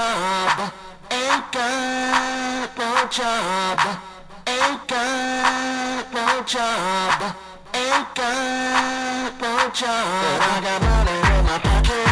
ain't got no job. I got money in my pocket.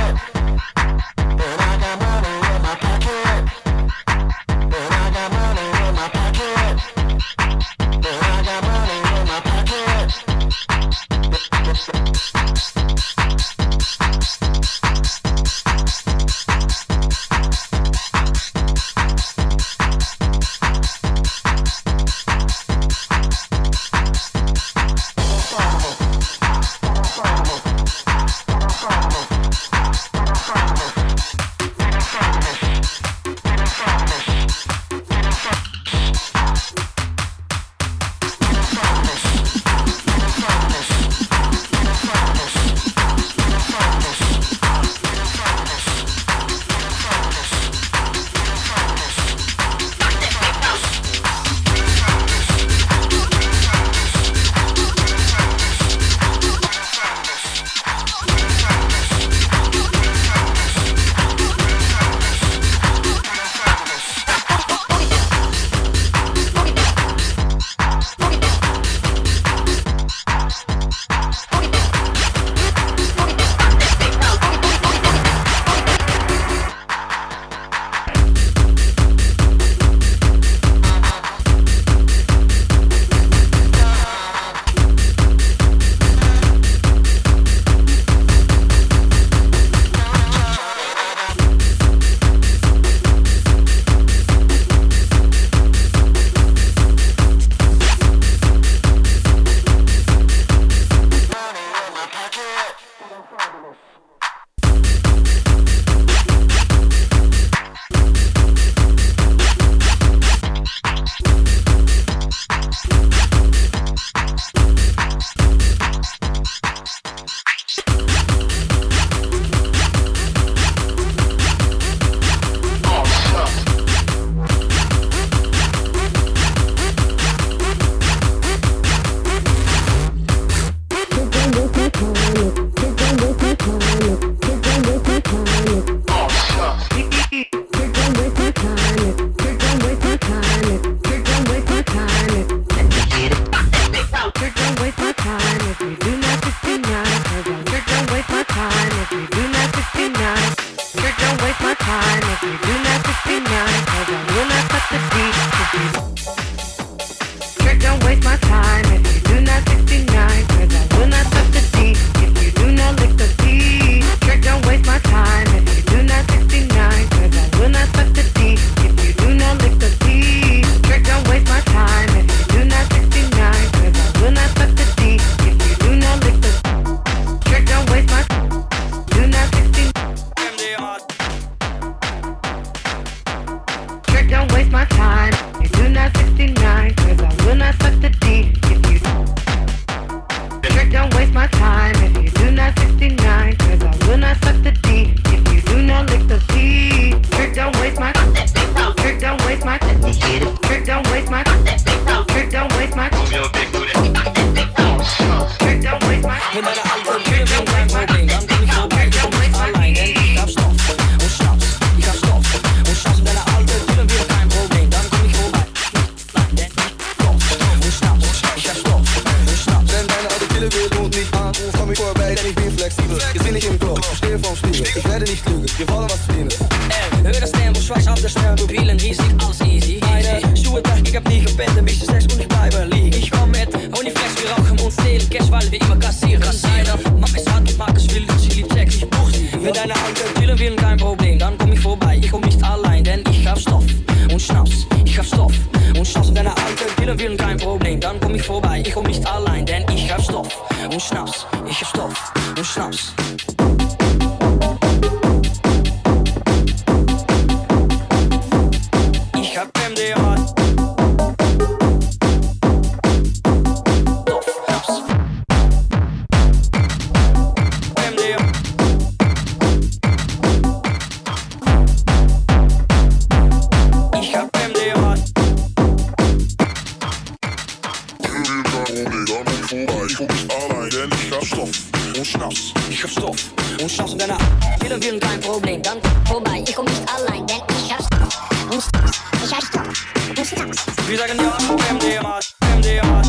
und Schnaps. Ich hab Stoff und Schnaps in der Nacht. Jeder will, kein Problem, dann vorbei. Ich komm nicht allein, denn ich hab Stoff und Schnaps. Ich hab Stoff und Schnaps. Wir sagen ja, MDMA, MDMA.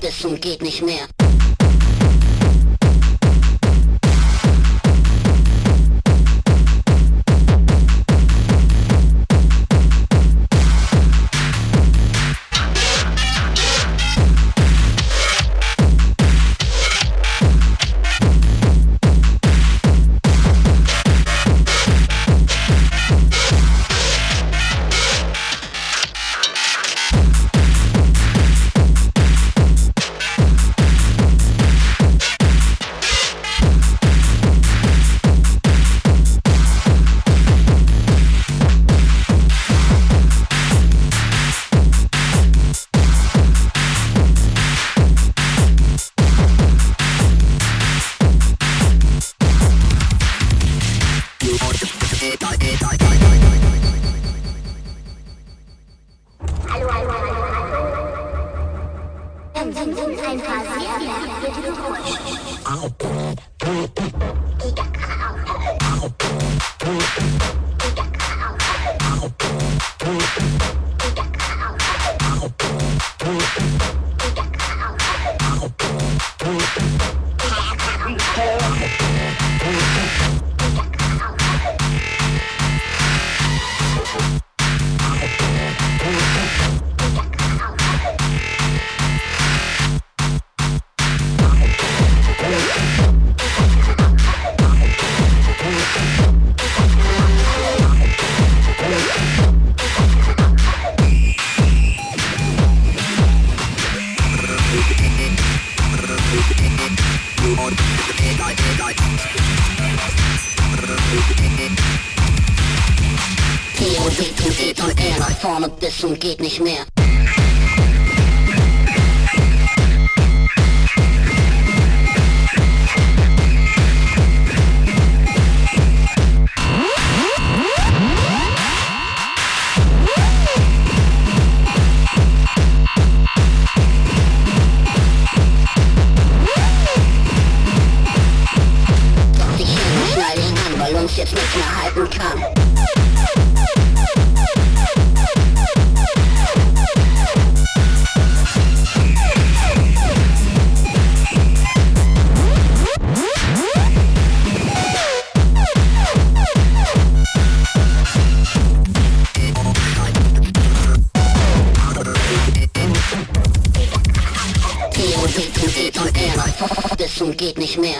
bis zum geht nicht mehr. Vorne bis zum geht nicht mehr. Doch ich schnall ihn an, weil uns jetzt nichts mehr halten kann. Und geht nicht mehr.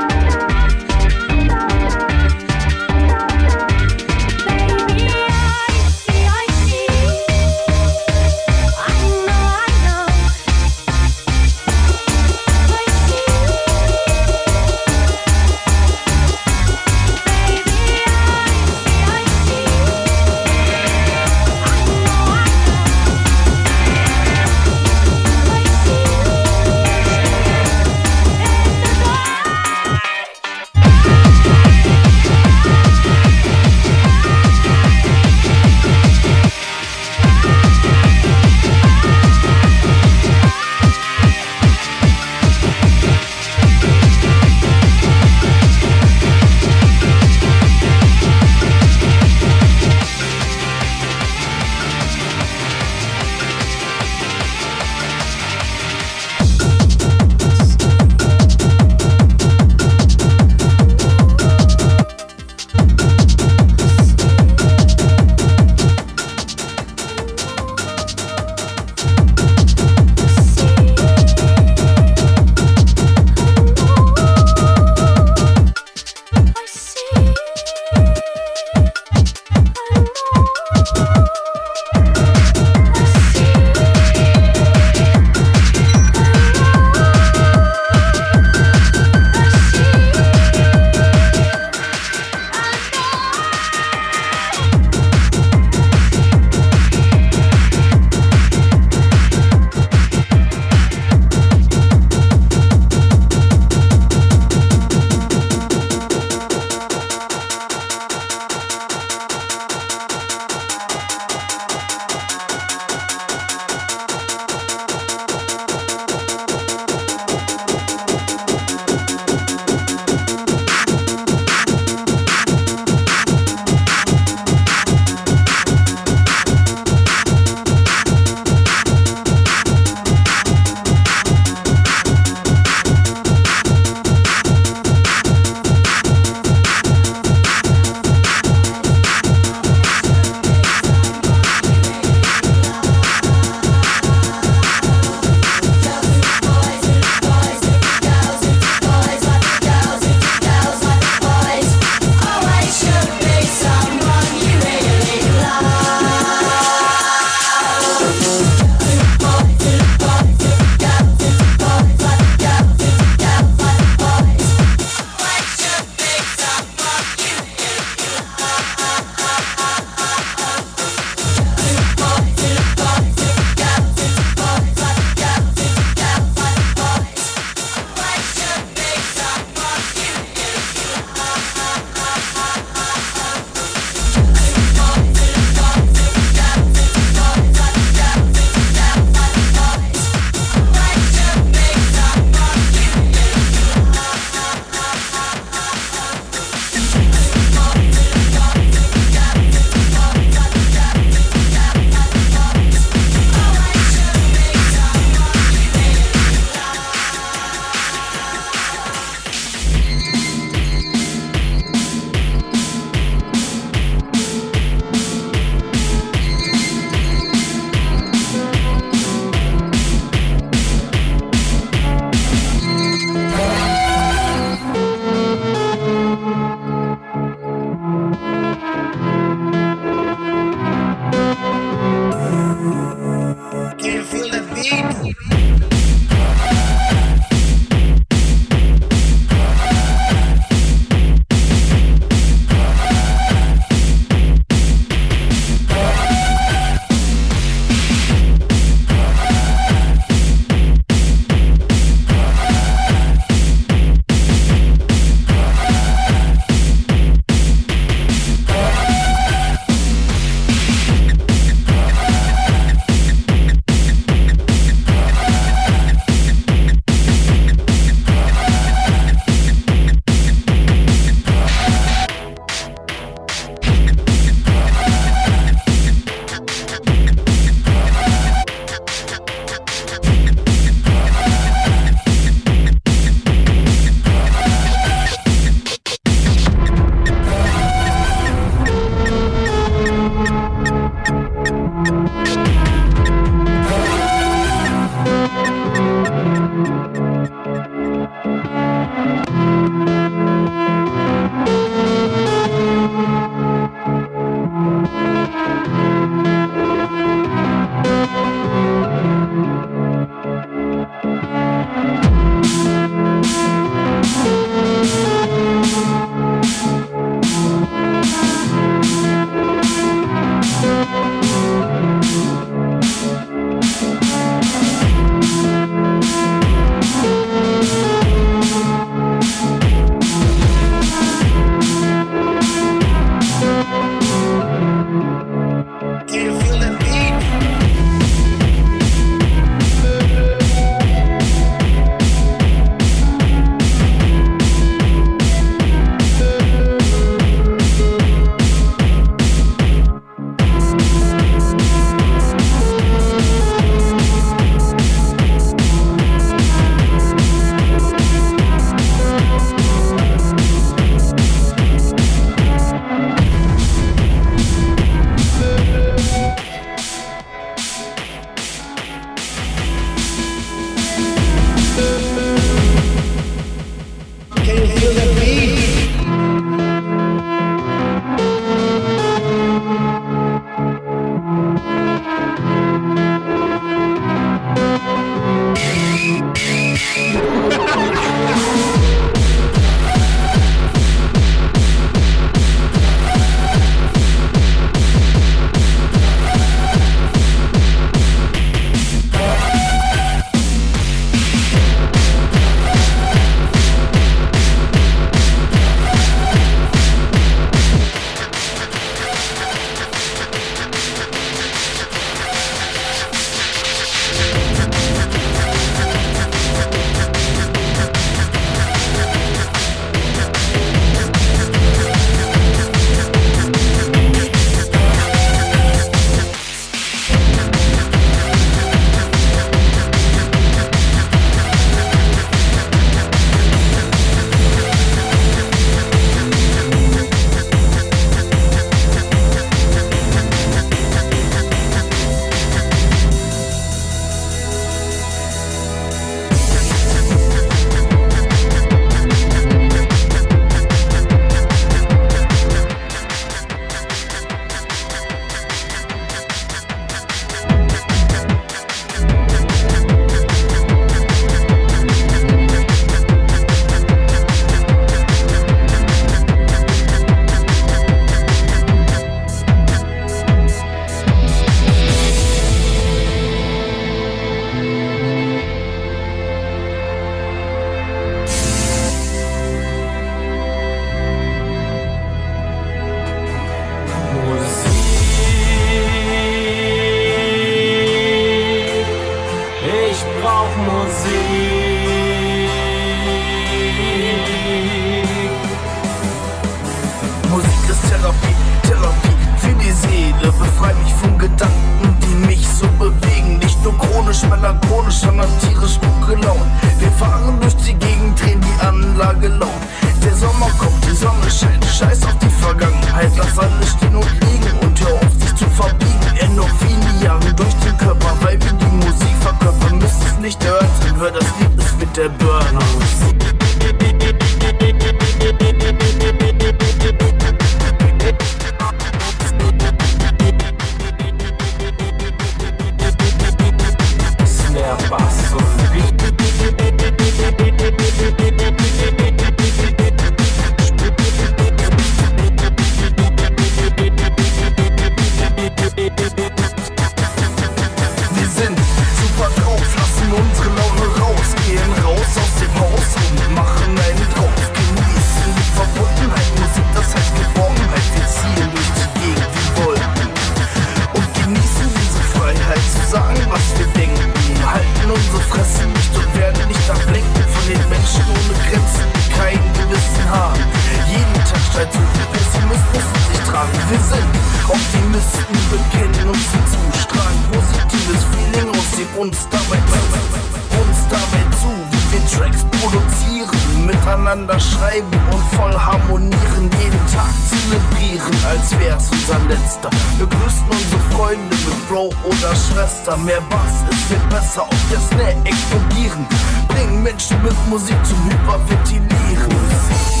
uns dabei zu, wie wir Tracks produzieren, miteinander schreiben und voll harmonieren, jeden Tag zelebrieren, als wär's unser letzter. Wir grüßen unsere Freunde mit Bro oder Schwester, mehr Bass ist viel besser, auf der Snare explodieren, bringen Menschen mit Musik zum Hyperventilieren.